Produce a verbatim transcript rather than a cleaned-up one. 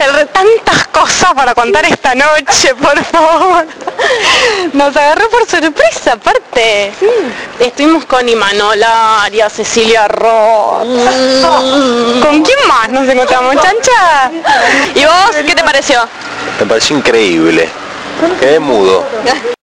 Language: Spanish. El, tantas cosas para contar esta noche, por favor. Nos agarró por sorpresa, aparte. Sí. Estuvimos con Imanol, Aria, Cecilia Roth. Mm. ¿Con quién más nos encontramos, chancha? ¿Y vos qué te pareció? Me pareció increíble. Quedé mudo.